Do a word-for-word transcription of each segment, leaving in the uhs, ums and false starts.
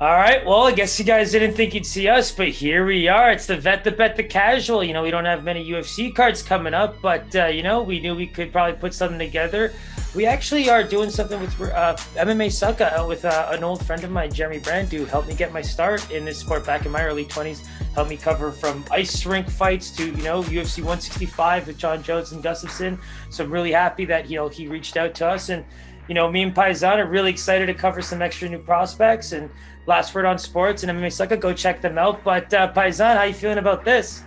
All right, well, I guess you guys didn't think you'd see us, but here we are. It's the Vet, the Bet, the Casual. You know, we don't have many U F C cards coming up, but, uh, you know, we knew we could probably put something together. We actually are doing something with uh, M M A Sucka with uh, an old friend of mine, Jeremy Brand, who helped me get my start in this sport back in my early twenties, helped me cover from ice rink fights to, you know, U F C one sixty-five with John Jones and Gustafson. So I'm really happy that, you know, he reached out to us. And, you know, me and Paisan are really excited to cover some extra new prospects. And Last Word on Sports and M M A Sucka, go check them out. But uh, Paisan, how you feeling about this?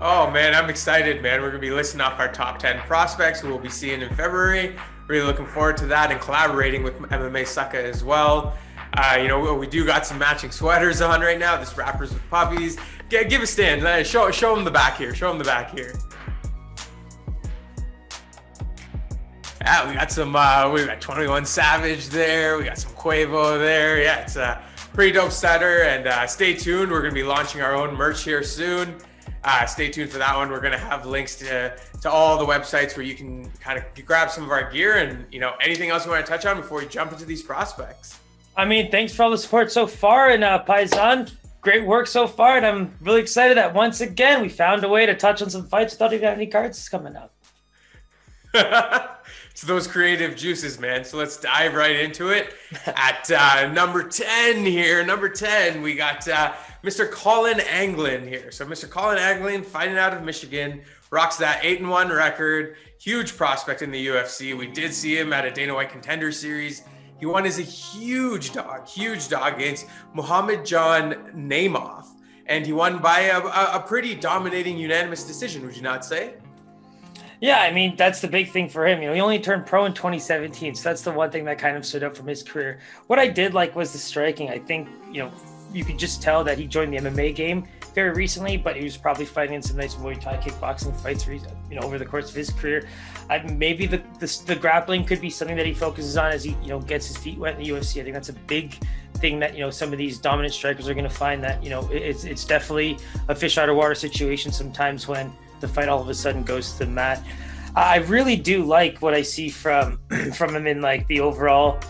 Oh man, I'm excited, man. We're gonna be listing off our top ten prospects who we'll be seeing in February. Really looking forward to that and collaborating with M M A Sucka as well. Uh, you know, we do got some matching sweaters on right now. This Rappers with Puppies. G give a stand. Show show them the back here. Show them the back here. Yeah, we got some, uh, we got twenty-one Savage there. We got some Quavo there. Yeah, it's a pretty dope setter. And uh, stay tuned. We're going to be launching our own merch here soon. Uh, stay tuned for that one. We're going to have links to, to all the websites where you can kind of grab some of our gear and, you know, anything else you want to touch on before we jump into these prospects. I mean, thanks for all the support so far. And uh, Paisan, great work so far. And I'm really excited that once again, we found a way to touch on some fights without even having any cards coming up. It's those creative juices, man. So let's dive right into it. At uh, number ten here, number ten, we got uh, Mister Colin Anglin here. So Mister Colin Anglin, fighting out of Michigan, rocks that eight and one record. Huge prospect in the U F C. We did see him at a Dana White Contender Series. He won as a huge dog, huge dog against Muhammad John Namoff, and he won by a, a pretty dominating unanimous decision. Would you not say? Yeah, I mean, that's the big thing for him. You know, he only turned pro in twenty seventeen. So that's the one thing that kind of stood out from his career. What I did like was the striking. I think, you know, you could just tell that he joined the M M A game very recently, but he was probably fighting in some nice Muay Thai kickboxing fights, you know, over the course of his career. I, maybe the, the the grappling could be something that he focuses on as he, you know, gets his feet wet in the U F C. I think that's a big thing that, you know, some of these dominant strikers are going to find that, you know, it's, it's definitely a fish out of water situation sometimes when the fight all of a sudden goes to the mat. I really do like what I see from from him in like the overall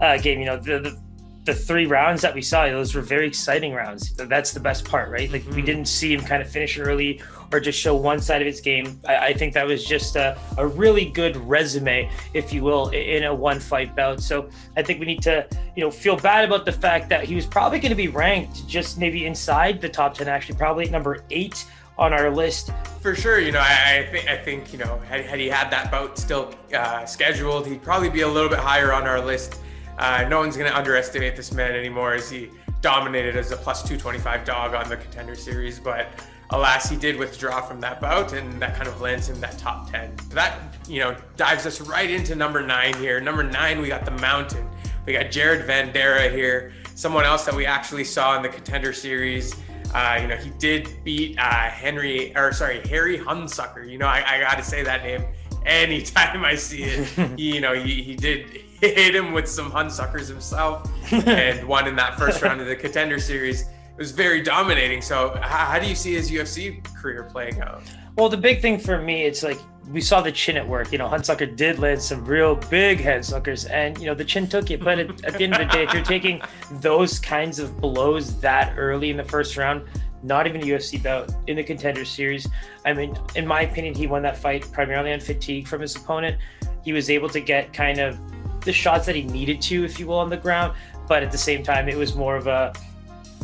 uh, game. You know, the, the the three rounds that we saw, those were very exciting rounds. That's the best part, right? Like we didn't see him kind of finish early or just show one side of his game. I, I think that was just a, a really good resume, if you will, in a one fight bout. So I think we need to, you know, feel bad about the fact that he was probably going to be ranked just maybe inside the top ten, actually probably at number eight on our list. For sure, you know, I, I, th I think, you know, had, had he had that bout still uh, scheduled, he'd probably be a little bit higher on our list. Uh, no one's going to underestimate this man anymore as he dominated as a plus two twenty-five dog on the Contender Series. But alas, he did withdraw from that bout, and that kind of lands him that top ten. So that, you know, dives us right into number nine here. Number nine, we got the Mountain. We got Jared Vanderaa here, someone else that we actually saw in the Contender Series. Uh, you know, he did beat uh, Henry, or sorry, Harry Hunsucker. You know, I, I got to say that name anytime I see it. he, you know, he, he did hit him with some Hunsuckers himself and won in that first round of the Contender Series. It was very dominating. So how, how do you see his U F C career playing out? Well, the big thing for me, it's like we saw the chin at work. You know, Hunsucker did land some real big head suckers, and, you know, the chin took it. But at, at the end of the day, if you're taking those kinds of blows that early in the first round, not even a U F C bout, in the Contender Series, I mean, in my opinion, he won that fight primarily on fatigue from his opponent. He was able to get kind of the shots that he needed to, if you will, on the ground. But at the same time, it was more of a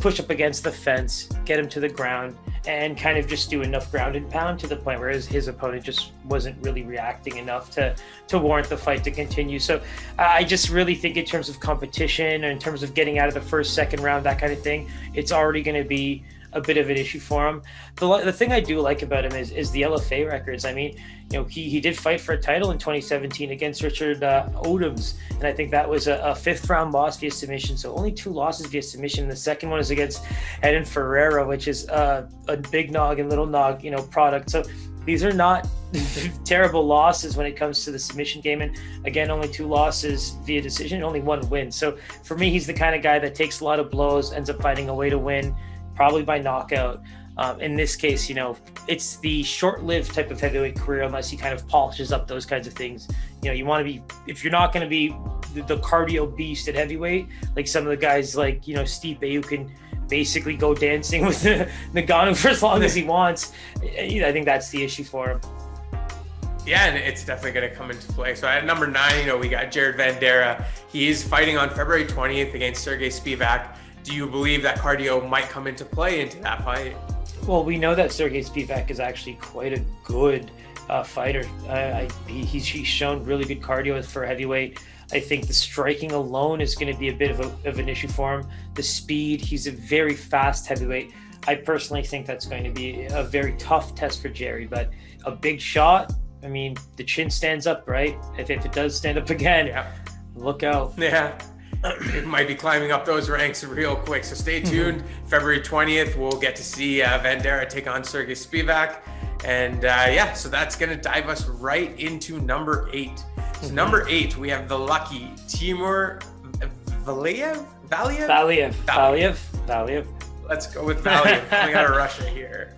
push up against the fence, get him to the ground, and kind of just do enough ground and pound to the point where his, his opponent just wasn't really reacting enough to to warrant the fight to continue. So uh, I just really think in terms of competition and in terms of getting out of the first, second round, that kind of thing, it's already going to be a bit of an issue for him. The, the thing I do like about him is, is the L F A records. I mean, you know, he, he did fight for a title in twenty seventeen against Richard uh, Odoms. And I think that was a, a fifth round loss via submission. So only two losses via submission. The second one is against Edin Ferreira, which is uh, a big nog and little nog, you know, product. So these are not terrible losses when it comes to the submission game. And again, only two losses via decision, only one win. So for me, he's the kind of guy that takes a lot of blows, ends up finding a way to win, probably by knockout. Um, in this case, you know, it's the short-lived type of heavyweight career unless he kind of polishes up those kinds of things. You know, you want to be, if you're not going to be the, the cardio beast at heavyweight. Like some of the guys, like, you know, Stipe, who can basically go dancing with Ngannou for as long as he wants. You know, I think that's the issue for him. Yeah, and it's definitely going to come into play. So at number nine, you know, we got Jared Vanderaa. He is fighting on February twentieth against Sergei Spivak. Do you believe that cardio might come into play into that fight? Well, we know that Sergei Spivak is actually quite a good uh, fighter. Uh, I, he, he's, he's shown really good cardio for heavyweight. I think the striking alone is going to be a bit of, a, of an issue for him. The speed, he's a very fast heavyweight. I personally think that's going to be a very tough test for Jerry, but a big shot. I mean, the chin stands up, right? If, if it does stand up again, yeah. Look out. Yeah. It might be climbing up those ranks real quick. So stay tuned. Mm-hmm. February twentieth, we'll get to see uh, Vanderaa take on Sergei Spivak. And uh, yeah, so that's going to dive us right into number eight. So mm-hmm. number eight, we have the lucky Timur Valiev? Valiev? Valiev. Valiev. Valiev. Let's go with Valiev. We got a Russia here.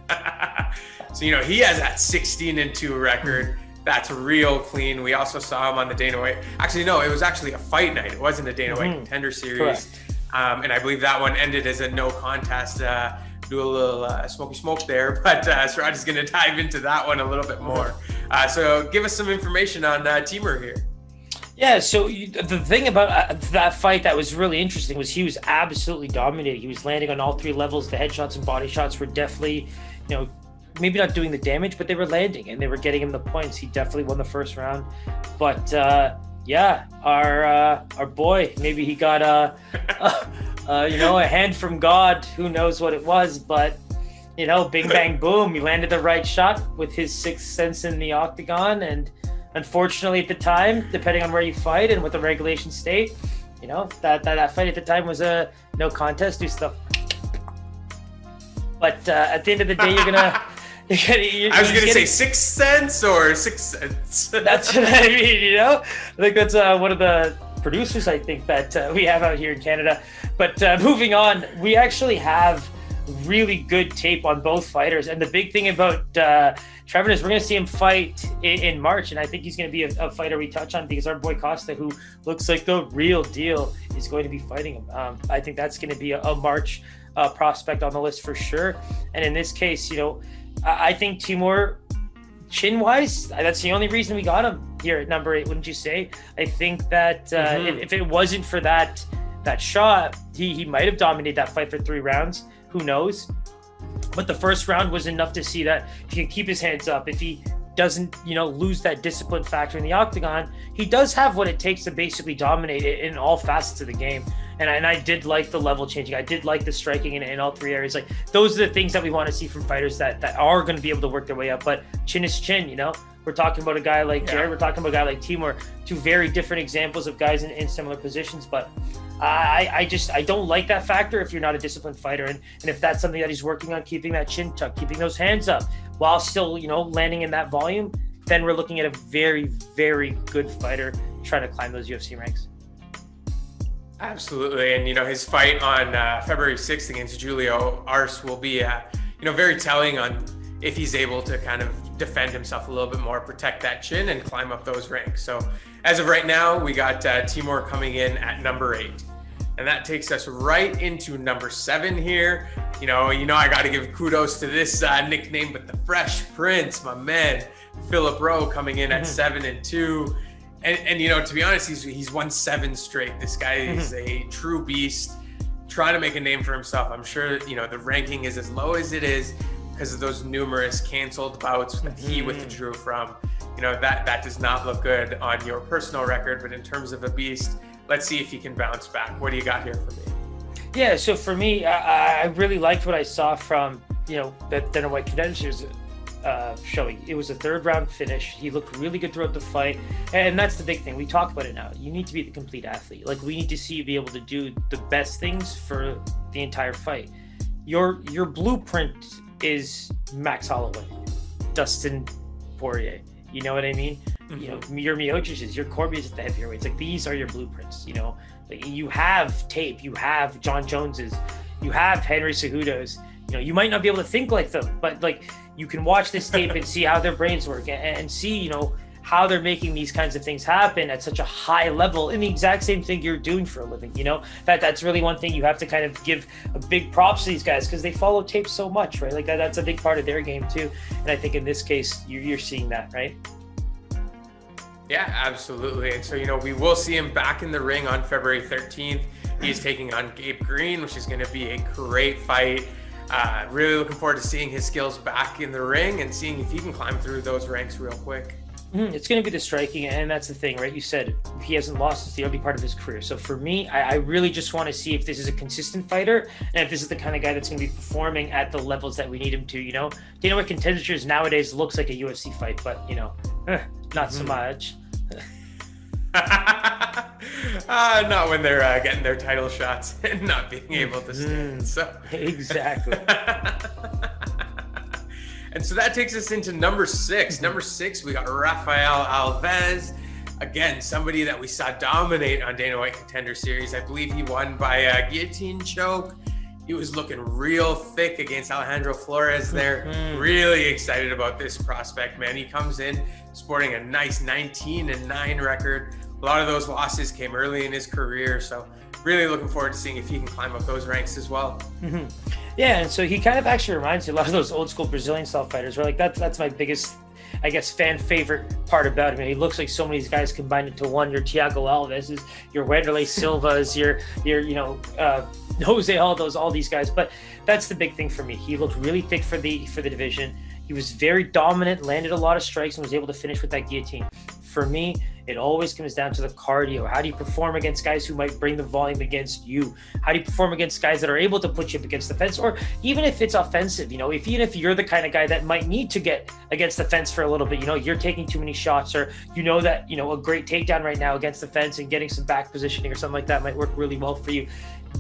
So, you know, he has that sixteen and two record. That's real clean. We also saw him on the Dana White. Actually, no, it was actually a fight night. It wasn't the Dana White mm-hmm. Contender Series. Um, and I believe that one ended as a no contest. Uh, do a little uh, smoky smoke there. But uh, Siraj is going to dive into that one a little bit more. Uh, so give us some information on uh, Timur here. Yeah, so you, the thing about uh, that fight that was really interesting was he was absolutely dominating. He was landing on all three levels. The headshots and body shots were definitely, you know, maybe not doing the damage, but they were landing and they were getting him the points. He definitely won the first round. But uh, yeah, our uh, our boy, maybe he got a, a, a you know a hand from God. Who knows what it was? But you know, bing bang boom, he landed the right shot with his sixth sense in the octagon. And unfortunately, at the time, depending on where you fight and what the regulations state, you know that that, that fight at the time was a no contest. Do stuff. But uh, at the end of the day, you're gonna. You're gonna, you're, I was going to say six cents or six cents. That's what I mean, you know? I think that's uh, one of the producers, I think, that uh, we have out here in Canada. But uh, moving on, we actually have really good tape on both fighters. And the big thing about uh, Trevor is we're going to see him fight in, in March. And I think he's going to be a, a fighter we touch on because our boy Costa, who looks like the real deal, is going to be fighting him. Um, I think that's going to be a, a March uh, prospect on the list for sure. And in this case, you know, I think Timur, chin-wise, that's the only reason we got him here at number eight, wouldn't you say? I think that uh, mm-hmm. if, if it wasn't for that that shot, he, he might have dominated that fight for three rounds. Who knows? But the first round was enough to see that if he can keep his hands up, if he doesn't, you know, lose that discipline factor in the octagon, he does have what it takes to basically dominate it in all facets of the game. And I, and I did like the level changing. I did like the striking in, in all three areas. Like those are the things that we want to see from fighters that, that are going to be able to work their way up. But chin is chin, you know, we're talking about a guy like Jared, yeah. we're talking about a guy like Timur, two very different examples of guys in, in similar positions. But I, I just, I don't like that factor if you're not a disciplined fighter. And, and if that's something that he's working on, keeping that chin tucked, keeping those hands up while still, you know, landing in that volume, then we're looking at a very, very good fighter trying to climb those U F C ranks. Absolutely. And, you know, his fight on uh, February sixth against Julio Arce will be, uh, you know, very telling on if he's able to kind of defend himself a little bit more, protect that chin and climb up those ranks. So as of right now, we got uh, Timur coming in at number eight. And that takes us right into number seven here. You know, you know, I got to give kudos to this uh, nickname, but the Fresh Prince, my man, Philip Rowe coming in at mm-hmm. seven and two. And, and, you know, to be honest, he's, he's won seven straight. This guy is a true beast trying to make a name for himself. I'm sure, you know, the ranking is as low as it is because of those numerous canceled bouts that he withdrew from. You know, that, that does not look good on your personal record. But in terms of a beast, let's see if he can bounce back. What do you got here for me? Yeah, so for me, I, I really liked what I saw from, you know, that Dana White Contender Series. Uh, showing. It was a third round finish. He looked really good throughout the fight. And that's the big thing. We talk about it now. You need to be the complete athlete. Like we need to see you be able to do the best things for the entire fight. Your your blueprint is Max Holloway, Dustin Poirier. You know what I mean? Mm-hmm. You know, your Miocic's, your Corby's at the heavyweights. Like these are your blueprints, you know? Like, you have tape. You have John Jones's. You have Henry Cejudo's. You know, you might not be able to think like them, but like, you can watch this tape and see how their brains work and see, you know, how they're making these kinds of things happen at such a high level in the exact same thing you're doing for a living. You know, that that's really one thing you have to kind of give a big props to these guys, because they follow tape so much, right? Like that, that's a big part of their game too. And I think in this case, you're, you're seeing that, right? Yeah, absolutely. And so, you know, we will see him back in the ring on February thirteenth. He's taking on Gabe Green, which is going to be a great fight. Uh, really looking forward to seeing his skills back in the ring and seeing if he can climb through those ranks real quick. It's going to be the striking, and that's the thing, right? You said he hasn't lost. It's the only part of his career. So for me, I, I really just want to see if this is a consistent fighter and if this is the kind of guy that's going to be performing at the levels that we need him to, you know? You know what, Contender Series nowadays looks like a U F C fight, but, you know, eh, not so much. Uh, not when they're uh, getting their title shots and not being able to stand. So exactly. And so that takes us into number six. Number six, we got Rafael Alves. Again, somebody that we saw dominate on Dana White Contender Series. I believe he won by a guillotine choke. He was looking real thick against Alejandro Flores there. Mm-hmm. Really excited about this prospect, man. He comes in sporting a nice nineteen and nine record. A lot of those losses came early in his career, so really looking forward to seeing if he can climb up those ranks as well. Mm-hmm. Yeah, and so he kind of actually reminds you a lot of those old school Brazilian style fighters, right? Like that's that's my biggest, I guess, fan favorite part about him. He looks like so many of these guys combined into one. Your Thiago Alves, your Wanderlei Silva's, your your you know uh, Jose Aldo's, all these guys. But that's the big thing for me. He looked really thick for the for the division. He was very dominant, landed a lot of strikes, and was able to finish with that guillotine. For me, it always comes down to the cardio. How do you perform against guys who might bring the volume against you? How do you perform against guys that are able to put you up against the fence? Or even if it's offensive, you know, if even if you're the kind of guy that might need to get against the fence for a little bit, you know, you're taking too many shots, or you know that, you know, a great takedown right now against the fence and getting some back positioning or something like that might work really well for you.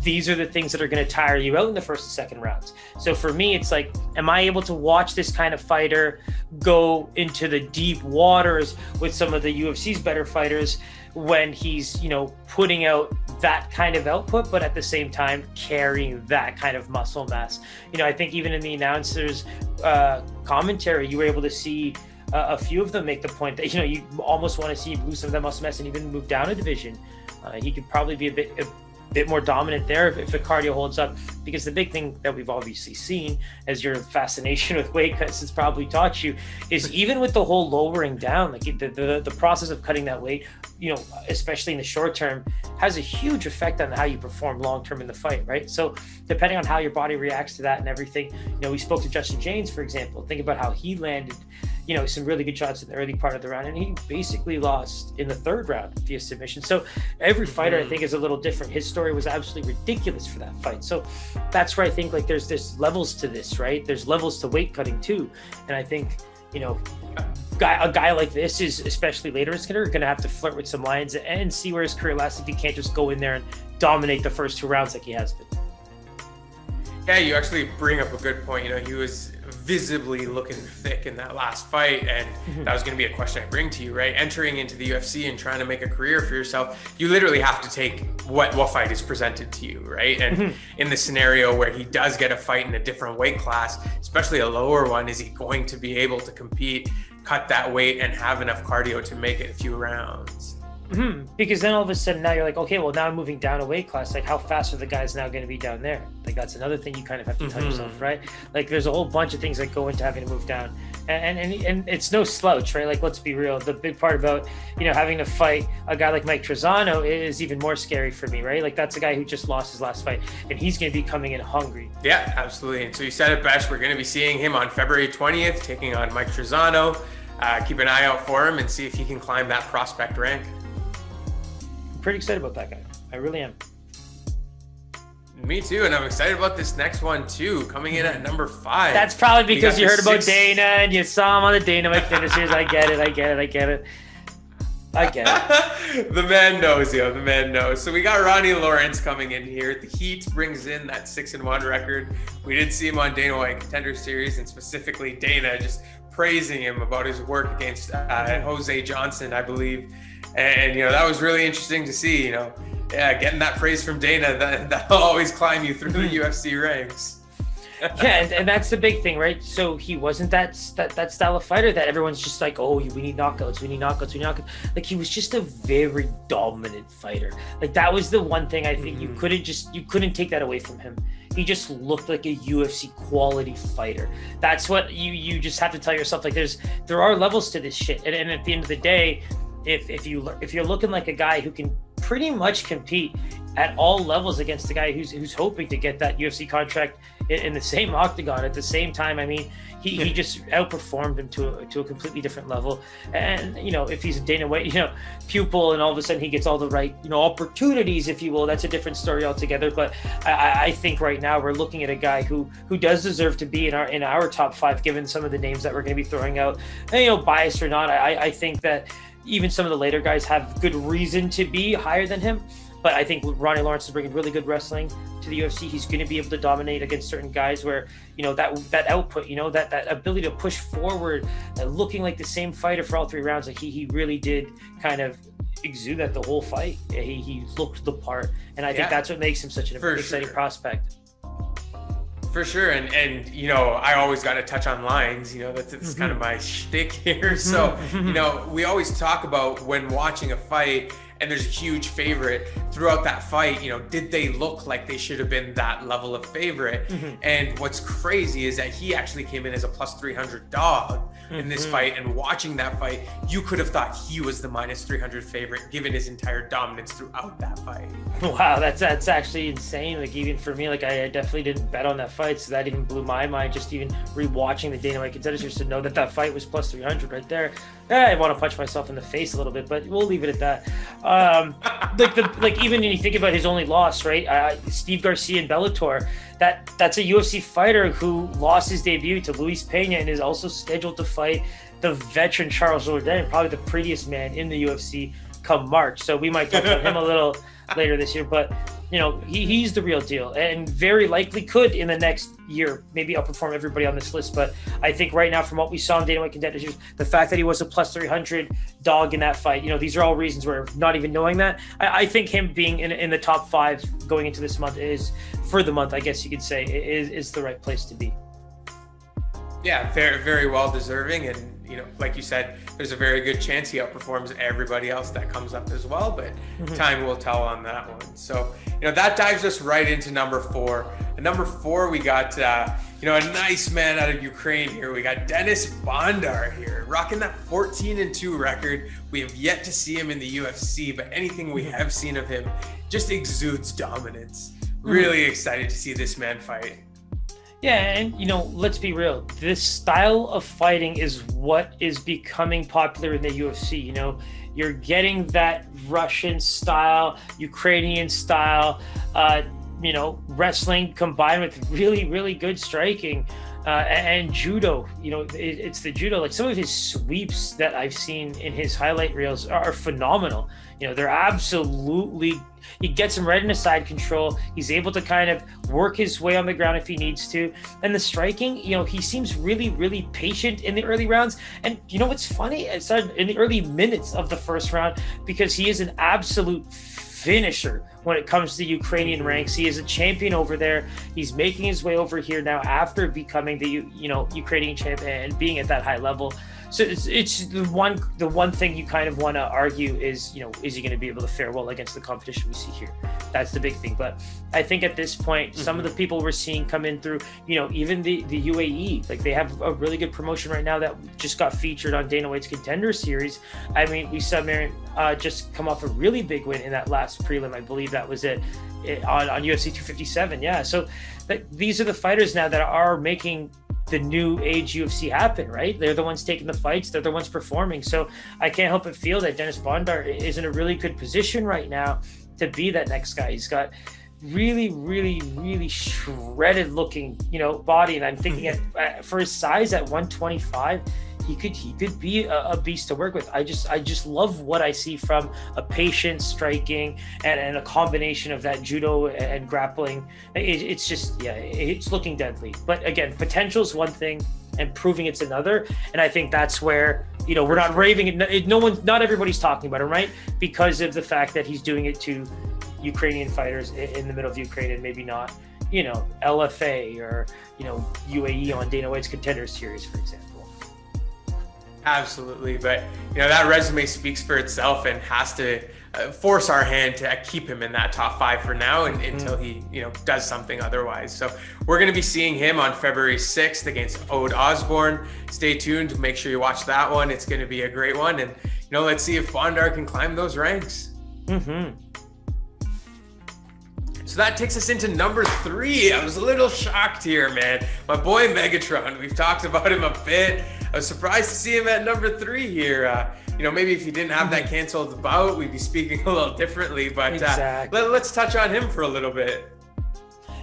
These are the things that are going to tire you out in the first and second rounds. So for me, it's like, am I able to watch this kind of fighter go into the deep waters with some of the U F C's better fighters when he's, you know, putting out that kind of output, but at the same time carrying that kind of muscle mass? You know, I think even in the announcer's uh, commentary, you were able to see uh, a few of them make the point that, you know, you almost want to see him lose some of that muscle mass and even move down a division. Uh, he could probably be a bit... A, bit more dominant there if, if the cardio holds up, because the big thing that we've obviously seen as your fascination with weight cuts has probably taught you is even with the whole lowering down, like the, the the process of cutting that weight, you know, especially in the short term, has a huge effect on how you perform long term in the fight, right? So depending on how your body reacts to that and everything, you know, we spoke to Justin James, for example. Think about how he landed, you know, some really good shots in the early part of the round, and he basically lost in the third round via submission. So every fighter, I think, is a little different. His story was absolutely ridiculous for that fight. So that's where I think, like, there's there's levels to this, right? There's levels to weight cutting too. And I think, you know, guy a guy like this is, especially later in his career, going to have to flirt with some lines and see where his career lasts if he can't just go in there and dominate the first two rounds like he has been. Yeah, you actually bring up a good point. You know, he was visibly looking thick in that last fight, and that was going to be a question I bring to you, right? Entering into the U F C and trying to make a career for yourself, you literally have to take what what fight is presented to you, right? And in the scenario where he does get a fight in a different weight class, especially a lower one, is he going to be able to compete, cut that weight, and have enough cardio to make it a few rounds? Mm-hmm. Because then all of a sudden now you're like, okay, well, now I'm moving down a weight class. Like, how fast are the guys now going to be down there? Like, that's another thing you kind of have to tell mm-hmm. yourself, right? Like, there's a whole bunch of things that go into having to move down, and and and it's no slouch, right? Like, let's be real. The big part about, you know, having to fight a guy like Mike Trezano is even more scary for me, right? Like, that's a guy who just lost his last fight, and he's going to be coming in hungry. Yeah, absolutely. And so you said it best. We're going to be seeing him on February twentieth, taking on Mike Trezano. Uh, keep an eye out for him and see if he can climb that prospect rank. Pretty excited about that guy. I really am. Me too, and I'm excited about this next one too. Coming in at number five. That's probably because you heard six... about Dana and you saw him on the Dana White Contender Series. I get it. I get it. I get it. I get it. The man knows, yo. The man knows. So we got Ronnie Lawrence coming in here. The Heat brings in that six and one record. We did see him on Dana White Contender Series, and specifically Dana just praising him about his work against uh, Jose Johnson, I believe. And, you know, that was really interesting to see, you know, yeah, getting that praise from Dana, that, that'll always climb you through the U F C ranks. Yeah, and, and that's the big thing, right? So he wasn't that, that that style of fighter that everyone's just like, oh, we need knockouts, we need knockouts, we need knockouts. Like, he was just a very dominant fighter. Like, that was the one thing I think mm-hmm. you couldn't just, you couldn't take that away from him. He just looked like a U F C quality fighter. That's what you you just have to tell yourself. Like, there's there are levels to this shit, and, and at the end of the day, if if you if you're looking like a guy who can pretty much compete at all levels against the guy who's who's hoping to get that U F C contract in, in the same octagon at the same time, I mean, he, he just outperformed him to a, to a completely different level. And you know, if he's a Dana White, you know, pupil, and all of a sudden he gets all the right, you know, opportunities, if you will, that's a different story altogether. But I, I think right now we're looking at a guy who who does deserve to be in our in our top five, given some of the names that we're going to be throwing out. And, you know, biased or not, I I think that even some of the later guys have good reason to be higher than him. But I think Ronnie Lawrence is bringing really good wrestling to the U F C. He's going to be able to dominate against certain guys where, you know, that that output, you know, that that ability to push forward, uh, looking like the same fighter for all three rounds. Like he he really did kind of exude that the whole fight. He he looked the part, and I yeah, think that's what makes him such an exciting sure. prospect. For sure, and and you know, I always got to touch on lines. You know, that's, that's mm-hmm. kind of my shtick here. So you know, we always talk about when watching a fight, and there's a huge favorite throughout that fight. You know, did they look like they should have been that level of favorite? Mm-hmm. And what's crazy is that he actually came in as a plus three hundred dog mm-hmm. in this fight. And watching that fight, you could have thought he was the minus three hundred favorite, given his entire dominance throughout that fight. Wow, that's that's actually insane. Like, even for me, like I, I definitely didn't bet on that fight, so that even blew my mind. Just even rewatching the Dana White Contender Series to know that that fight was plus three hundred right there. Eh, I want to punch myself in the face a little bit, but we'll leave it at that. Um, like the like even when you think about his only loss, right? Uh, Steve Garcia and Bellator. That that's a U F C fighter who lost his debut to Luis Pena and is also scheduled to fight the veteran Charles Jourdain, probably the prettiest man in the U F C, come March. So we might talk about him a little later this year, but you know, he, he's the real deal, and very likely could in the next year maybe outperform everybody on this list. But I think right now, from what we saw in Dana White Contender Series, the fact that he was a plus three hundred dog in that fight, you know, these are all reasons where, not even knowing that, I, I think him being in, in the top five going into this month is, for the month, I guess you could say, is, is the right place to be. Yeah, very, very well deserving. And you know, like you said, there's a very good chance he outperforms everybody else that comes up as well, but mm-hmm. time will tell on that one. So, you know, that dives us right into number four. And number four, we got, uh, you know, a nice man out of Ukraine here. We got Denys Bondar here, rocking that fourteen and two record. We have yet to see him in the U F C, but anything we have seen of him just exudes dominance. Mm-hmm. Really excited to see this man fight. Yeah, and you know, let's be real. This style of fighting is what is becoming popular in the U F C. You know, you're getting that Russian style, Ukrainian style, uh, you know, wrestling combined with really, really good striking uh, and, and judo. You know, it, it's the judo. Like, some of his sweeps that I've seen in his highlight reels are, are phenomenal. You know, they're absolutely, he gets him right into side control. He's able to kind of work his way on the ground if he needs to. And the striking, you know, he seems really, really patient in the early rounds. And you know what's funny? It's in the early minutes of the first round, because he is an absolute finisher when it comes to Ukrainian ranks. He is a champion over there. He's making his way over here now after becoming the, you know, Ukrainian champion and being at that high level. So it's, it's the one the one thing you kind of want to argue is, you know, is he going to be able to fare well against the competition we see here? That's the big thing. But I think at this point, mm-hmm. some of the people we're seeing come in through, you know, even the, the U A E, like they have a really good promotion right now that just got featured on Dana White's Contender Series. I mean, we saw Marin uh, just come off a really big win in that last prelim. I believe that was it, it on, on U F C two fifty-seven. Yeah, so that, these are the fighters now that are making the new age U F C happen, right? They're the ones taking the fights. They're the ones performing. So I can't help but feel that Denys Bondar is in a really good position right now to be that next guy. He's got really, really, really shredded looking, you know, body. And I'm thinking at, at, for his size at one twenty-five, he could he could be a, a beast to work with. I just I just love what I see from a patient striking and, and a combination of that judo and, and grappling. It, it's just, yeah, it's looking deadly. But again, potential's one thing and proving it's another. And I think that's where, you know, we're not raving. No one's, not everybody's talking about him, right? Because of the fact that he's doing it to Ukrainian fighters in the middle of Ukraine and maybe not, you know, L F A or, you know, U A E on Dana White's Contender Series, for example. Absolutely. But, you know, that resume speaks for itself and has to uh, force our hand to keep him in that top five for now and, mm-hmm. until he, you know, does something otherwise. So we're going to be seeing him on February sixth against Ode Osborne. Stay tuned. Make sure you watch that one. It's going to be a great one. And, you know, let's see if Bondar can climb those ranks. Mm-hmm. So that takes us into number three. I was a little shocked here, man. My boy Megatron, we've talked about him a bit. I was surprised to see him at number three here. Uh, you know, maybe if he didn't have that canceled bout, we'd be speaking a little differently, but uh, exactly. let, let's touch on him for a little bit.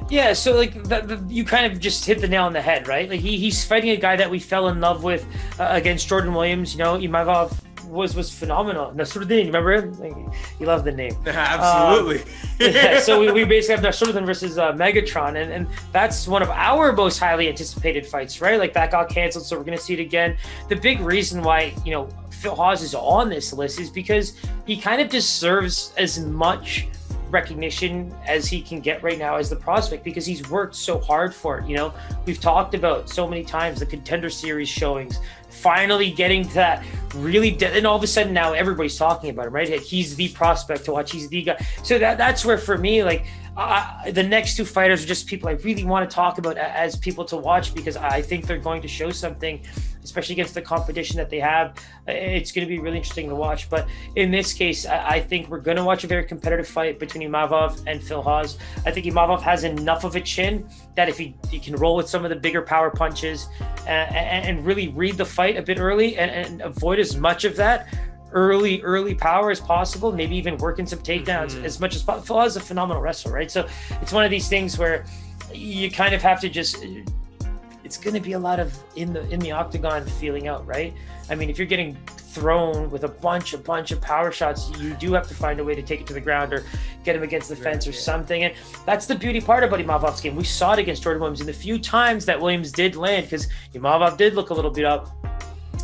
Yeah, so like the, the, you kind of just hit the nail on the head, right? Like he, he's fighting a guy that we fell in love with uh, against Jordan Williams. You know, Imavov was was phenomenal. Nassourdine, remember him? Like, you love the name. Absolutely. Um, yeah, so we, we basically have Nassourdine versus uh, Megatron, and, and that's one of our most highly anticipated fights, right? Like that got canceled, so we're going to see it again. The big reason why, you know, Phil Hawes is on this list is because he kind of deserves as much recognition as he can get right now as the prospect, because he's worked so hard for it. You know, we've talked about so many times the Contender Series showings, finally getting to that really de- and all of a sudden now everybody's talking about him, right? Like he's the prospect to watch, he's the guy. So that that's where for me, like I, the next two fighters are just people I really want to talk about as people to watch, because I think they're going to show something, especially against the competition that they have. It's going to be really interesting to watch. But in this case, I think we're going to watch a very competitive fight between Imavov and Phil Hawes. I think Imavov has enough of a chin that if he, he can roll with some of the bigger power punches and, and really read the fight a bit early and, and avoid as much of that early, early power as possible, maybe even working some takedowns mm-hmm. as much as possible. Phil Hawes is a phenomenal wrestler, right? So it's one of these things where you kind of have to just... it's going to be a lot of in the in the octagon feeling out, right? I mean, if you're getting thrown with a bunch, a bunch of power shots, you do have to find a way to take it to the ground or get him against the fence or something. And that's the beauty part about Imavov's game. We saw it against Jordan Williams in the few times that Williams did land, because Imavov did look a little beat up.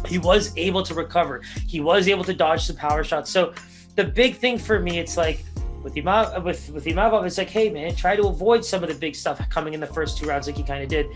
He was able to recover. He was able to dodge some power shots. So the big thing for me, it's like, With Imavov, with, with Imavov, it's like, hey, man, try to avoid some of the big stuff coming in the first two rounds like he kind of did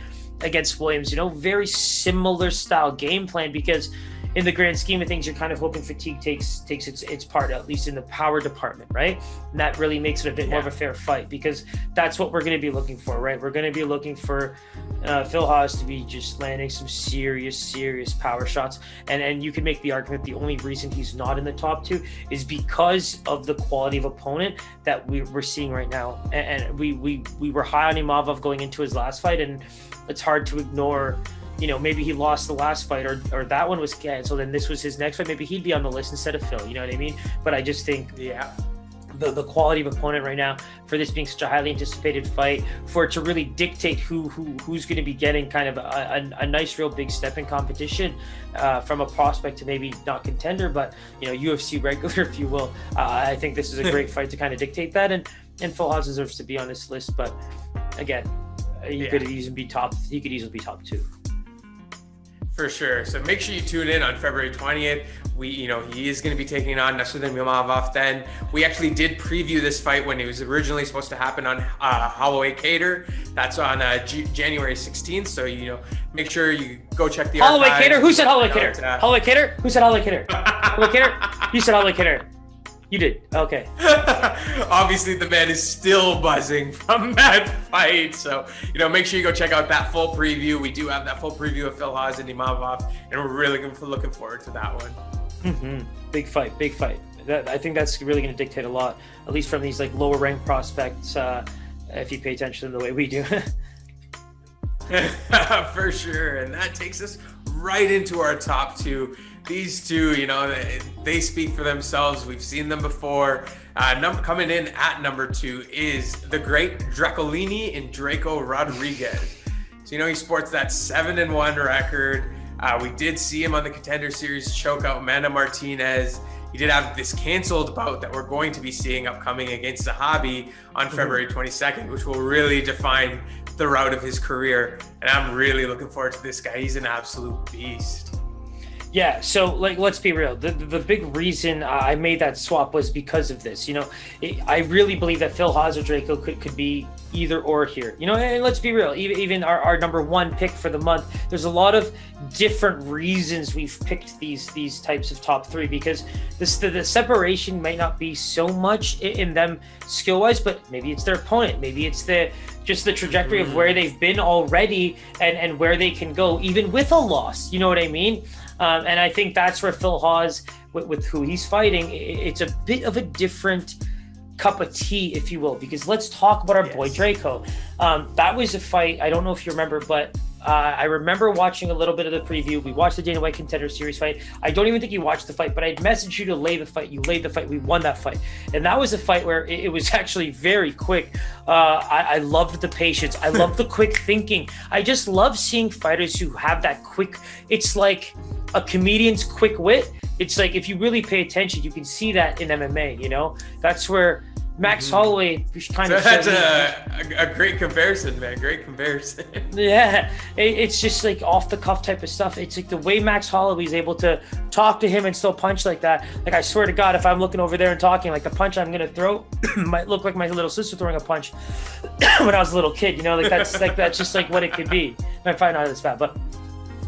against Williams. You know, very similar style game plan, because in the grand scheme of things, you're kind of hoping fatigue takes takes its, its part, at least in the power department, right? And that really makes it a bit yeah. more of a fair fight, because that's what we're going to be looking for, right? We're going to be looking for uh, Phil Hawes to be just landing some serious, serious power shots. And, and you can make the argument the only reason he's not in the top two is because of the quality of opponent that we, we're seeing right now. And, and we, we, we were high on Imavov going into his last fight, and it's hard to ignore. You know, maybe he lost the last fight, or, or that one was canceled and this was his next fight. Maybe he'd be on the list instead of Phil, you know what I mean? But I just think, yeah, the, the quality of opponent right now, for this being such a highly anticipated fight, for it to really dictate who who who's going to be getting kind of a, a, a nice, real big step in competition uh, from a prospect to maybe not contender, but, you know, U F C regular, if you will. Uh, I think this is a great fight to kind of dictate that. And, and Phil Hawes deserves to be on this list. But again, he yeah. could easily be top, he could easily be top two. For sure. So make sure you tune in on February twentieth. We, you know, he is going to be taking on Nassourdine Imavov then. We actually did preview this fight when it was originally supposed to happen on uh, Holloway Cater. That's on uh, G- January sixteenth. So, you know, make sure you go check the Holloway archives. Cater? Who said Holloway Cater? Uh, Holloway Cater? Who said Holloway Cater? Holloway Cater? You said Holloway Cater. You did. Okay. Obviously, the man is still buzzing from that fight. So, you know, make sure you go check out that full preview. We do have that full preview of Phil Hawes and Imavov, and we're really looking forward to that one. Mm-hmm. Big fight, big fight. That, I think that's really going to dictate a lot, at least from these like lower ranked prospects, uh, if you pay attention the way we do. For sure. And that takes us right into our top two. These two, you know, they, they speak for themselves. We've seen them before. Uh, num- coming in at number two is the great Dracolini and Drako Rodriguez. So, you know, he sports that seven and one record. Uh, we did see him on the Contender Series choke out Amanda Martinez. He did have this canceled bout that we're going to be seeing upcoming against Zahabi on mm-hmm. February twenty-second, which will really define the route of his career. And I'm really looking forward to this guy. He's an absolute beast. Yeah, so like, let's be real. The the big reason I made that swap was because of this. You know, it, I really believe that Phil Hawes or Drako could could be either or here. You know, and let's be real. Even even our, our number one pick for the month. There's a lot of different reasons we've picked these these types of top three, because this the, the separation might not be so much in, in them skill wise, but maybe it's their opponent. Maybe it's the just the trajectory mm. of where they've been already and and where they can go even with a loss. You know what I mean? Um, and I think that's where Phil Hawes, with, with who he's fighting, it's a bit of a different cup of tea, if you will, because let's talk about our yes. boy Drako. Um, that was a fight, I don't know if you remember, but uh, I remember watching a little bit of the preview. We watched the Dana White Contender Series fight. I don't even think you watched the fight, but I'd messaged you to lay the fight. You laid the fight. We won that fight. And that was a fight where it, it was actually very quick. Uh, I, I loved the patience. I loved the quick thinking. I just love seeing fighters who have that quick, it's like a comedian's quick wit. It's like, if you really pay attention, you can see that in M M A, you know? That's where Max mm-hmm. Holloway kind of... So that's a, a, a great comparison, man. Great comparison. Yeah. It, it's just like off-the-cuff type of stuff. It's like the way Max Holloway is able to talk to him and still punch like that. Like, I swear to God, if I'm looking over there and talking, like, the punch I'm going to throw might look like my little sister throwing a punch when I was a little kid, you know? Like, that's like that's just like what it could be. I'm probably not as bad, but...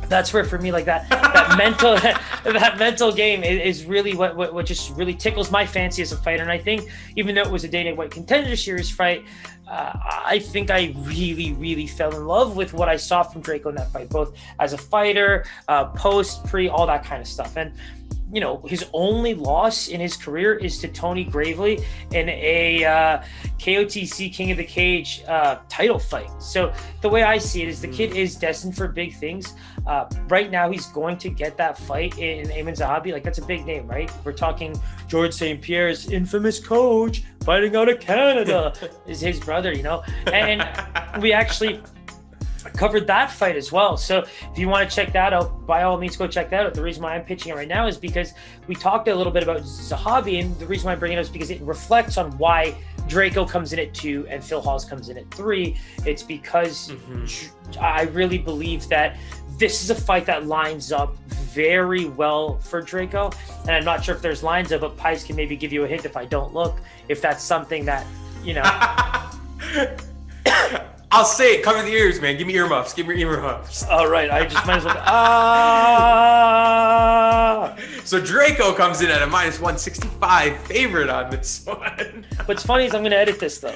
That's where for me, like that that mental that mental game is, is really what, what what just really tickles my fancy as a fighter. And I think even though it was a Dana White Contender Series fight, uh, I think I really really fell in love with what I saw from Drako in that fight, both as a fighter, uh, post, pre, all that kind of stuff. And you know, his only loss in his career is to Tony Gravely in a uh, K O T C King of the Cage uh, title fight. So the way I see it is the kid is destined for big things. Uh, right now, he's going to get that fight in Eamon Zahabi. Like, that's a big name, right? We're talking George Saint Pierre's infamous coach fighting out of Canada is his brother, you know? And we actually... covered that fight as well. So if you want to check that out, by all means, go check that out. The reason why I'm pitching it right now is because we talked a little bit about Zahabi, and the reason why I'm bringing it up is because it reflects on why Drako comes in at two and Phil Hawes comes in at three. It's because mm-hmm. I really believe that this is a fight that lines up very well for Drako, and I'm not sure if there's lines up, but Pais can maybe give you a hint if I don't look, if that's something that, you know... I'll say it. Cover the ears, man. Give me earmuffs. Give me earmuffs. All right. I just might as well. Ah. So Drako comes in at a minus one sixty-five favorite on this one. What's funny is I'm going to edit this, though.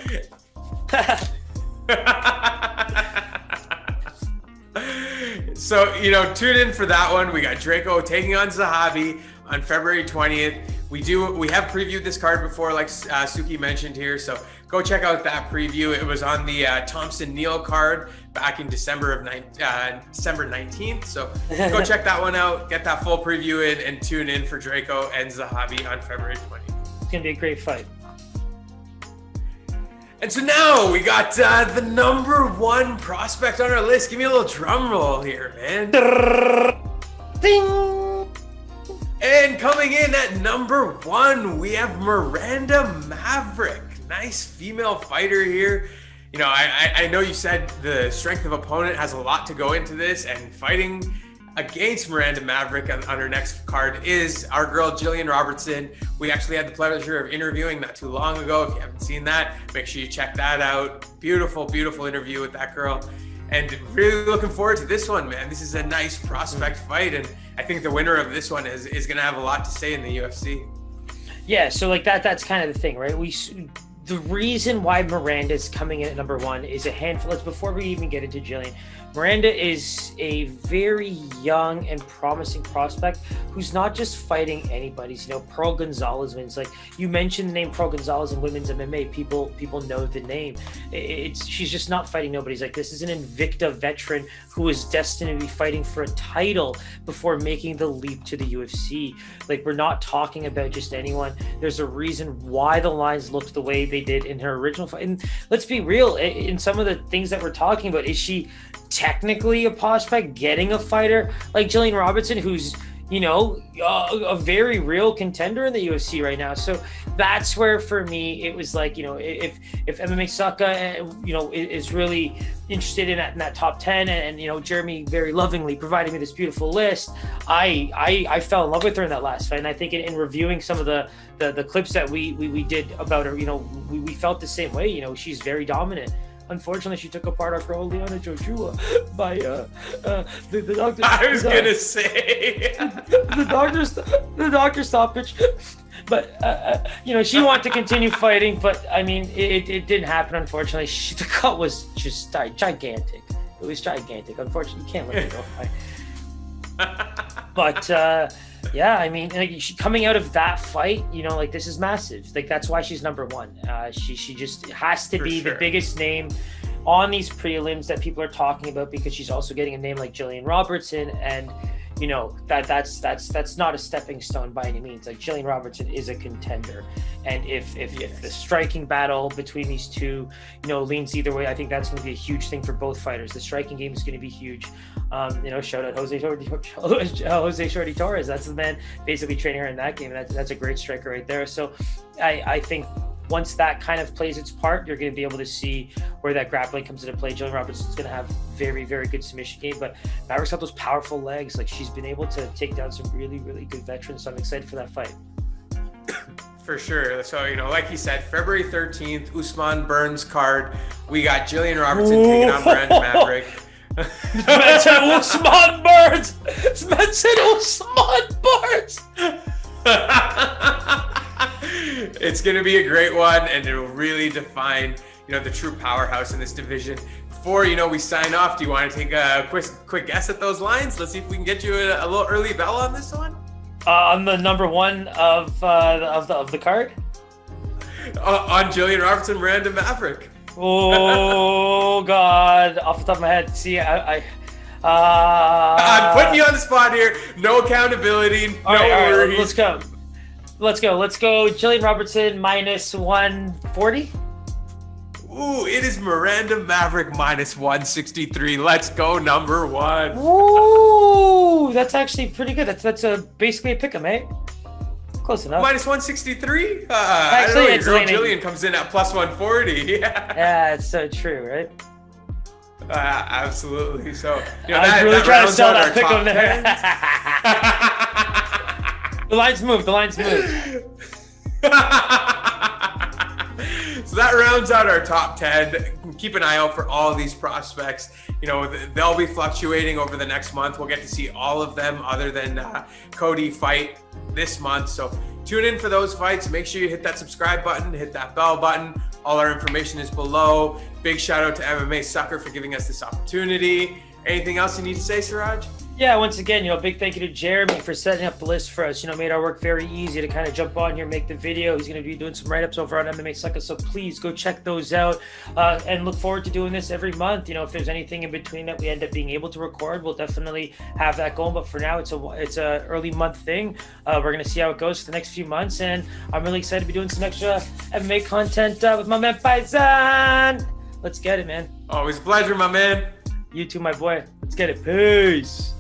So, you know, tune in for that one. We got Drako taking on Zahabi on February twentieth. We do. We have previewed this card before, like uh, Suki mentioned here. So go check out that preview. It was on the uh, Thompson Neal card back in December of uh, December nineteenth. So go check that one out. Get that full preview in and tune in for Drako and Zahabi on February twentieth. It's gonna be a great fight. And so now we got uh, the number one prospect on our list. Give me a little drum roll here, man. Ding. And coming in at number one, we have Miranda Maverick. Nice female fighter here. You know, I, I know you said the strength of opponent has a lot to go into this, and fighting against Miranda Maverick on, on her next card is our girl, Jillian Robertson. We actually had the pleasure of interviewing not too long ago. If you haven't seen that, make sure you check that out. Beautiful, beautiful interview with that girl. And really looking forward to this one, man. This is a nice prospect fight, and I think the winner of this one is, is going to have a lot to say in the U F C. Yeah, so like that, that's kind of the thing, right? We, the reason why Miranda's coming in at number one is a handful. Let's, before we even get into Jillian, Miranda is a very young and promising prospect who's not just fighting anybody's, you know, Pearl Gonzalez wins. Like you mentioned the name Pearl Gonzalez in women's M M A, people people know the name. It's she's just not fighting nobody's. Like this is an Invicta veteran who is destined to be fighting for a title before making the leap to the U F C. Like we're not talking about just anyone. There's a reason why the lines looked the way they did in her original fight. And let's be real, in some of the things that we're talking about, is she technically a prospect getting a fighter like Jillian Robertson, who's you know, a, a very real contender in the U F C right now. So that's where, for me, it was like, you know, if if M M A Sucka, you know, is really interested in that, in that top ten, and, you know, Jeremy very lovingly provided me this beautiful list, I I, I fell in love with her in that last fight. And I think in, in reviewing some of the, the, the clips that we, we, we did about her, you know, we, we felt the same way. You know, she's very dominant. Unfortunately, she took apart our girl Leona Joshua by uh, uh, the, the doctor. I was gonna say the doctor's the doctor stoppage, but uh, you know, she wanted to continue fighting, but I mean, it, it didn't happen. Unfortunately, she, the cut was just gigantic. It was gigantic. Unfortunately, you can't let her go fight. But uh, yeah, I mean, like, she, coming out of that fight, you know, like, this is massive. Like, that's why she's number one. Uh, she she just has to For be sure. the biggest name on these prelims that people are talking about, because she's also getting a name like Jillian Robertson, and you know that that's that's that's not a stepping stone by any means. Like, Jillian Robertson is a contender, and if if, yes. if the striking battle between these two, you know, leans either way, I think that's going to be a huge thing for both fighters. The striking game is going to be huge. Um, you know, shout out Jose Shorty, Jose Shorty Torres. That's the man basically training her in that game. And that's that's a great striker right there. So I I think, once that kind of plays its part, you're going to be able to see where that grappling comes into play. Jillian Robertson's going to have very, very good submission game, but Maverick's got those powerful legs. Like, she's been able to take down some really, really good veterans. So I'm excited for that fight. For sure. So, you know, like you said, February thirteenth, Usman Burns card. We got Jillian Robertson Ooh. taking on Miranda Maverick. Usman Burns! Usman Burns! It's going to be a great one, and it will really define, you know, the true powerhouse in this division. Before, you know, we sign off, do you want to take a quick quick guess at those lines? Let's see if we can get you a, a little early bell on this one. Uh, on the number one of uh, of the of the card. Uh, on Jillian Robertson, Miranda Maverick. Oh God! Off the top of my head, see, I. I uh... I'm putting you on the spot here. No accountability. No all right, worries. All right, let's go. Let's go. Let's go. Jillian Robertson minus one forty. Ooh, it is Miranda Maverick minus one sixty-three. Let's go, number one. Ooh, that's actually pretty good. That's that's a basically a pick'em, eh? Close enough. Minus one sixty-three? Uh, I don't know. Your girl Jillian comes in at plus one forty. Yeah, yeah, it's so true, right? Uh, absolutely. So, you know, I that, was really that trying to sell that pick'em there. The lines move. The lines move. So that rounds out our top ten. Keep an eye out for all of these prospects. You know, they'll be fluctuating over the next month. We'll get to see all of them other than uh, Cody fight this month. So tune in for those fights. Make sure you hit that subscribe button. Hit that bell button. All our information is below. Big shout out to M M A Sucka for giving us this opportunity. Anything else you need to say, Siraj? Yeah, once again, you know, big thank you to Jeremy for setting up the list for us. You know, made our work very easy to kind of jump on here, make the video. He's going to be doing some write-ups over on M M A Sucka, so please go check those out, uh, and look forward to doing this every month. You know, if there's anything in between that we end up being able to record, we'll definitely have that going. But for now, it's a it's a early month thing. Uh, we're going to see how it goes for the next few months, and I'm really excited to be doing some extra M M A content uh, with my man Paisan. Let's get it, man. Always a pleasure, my man. You too, my boy. Let's get it. Peace.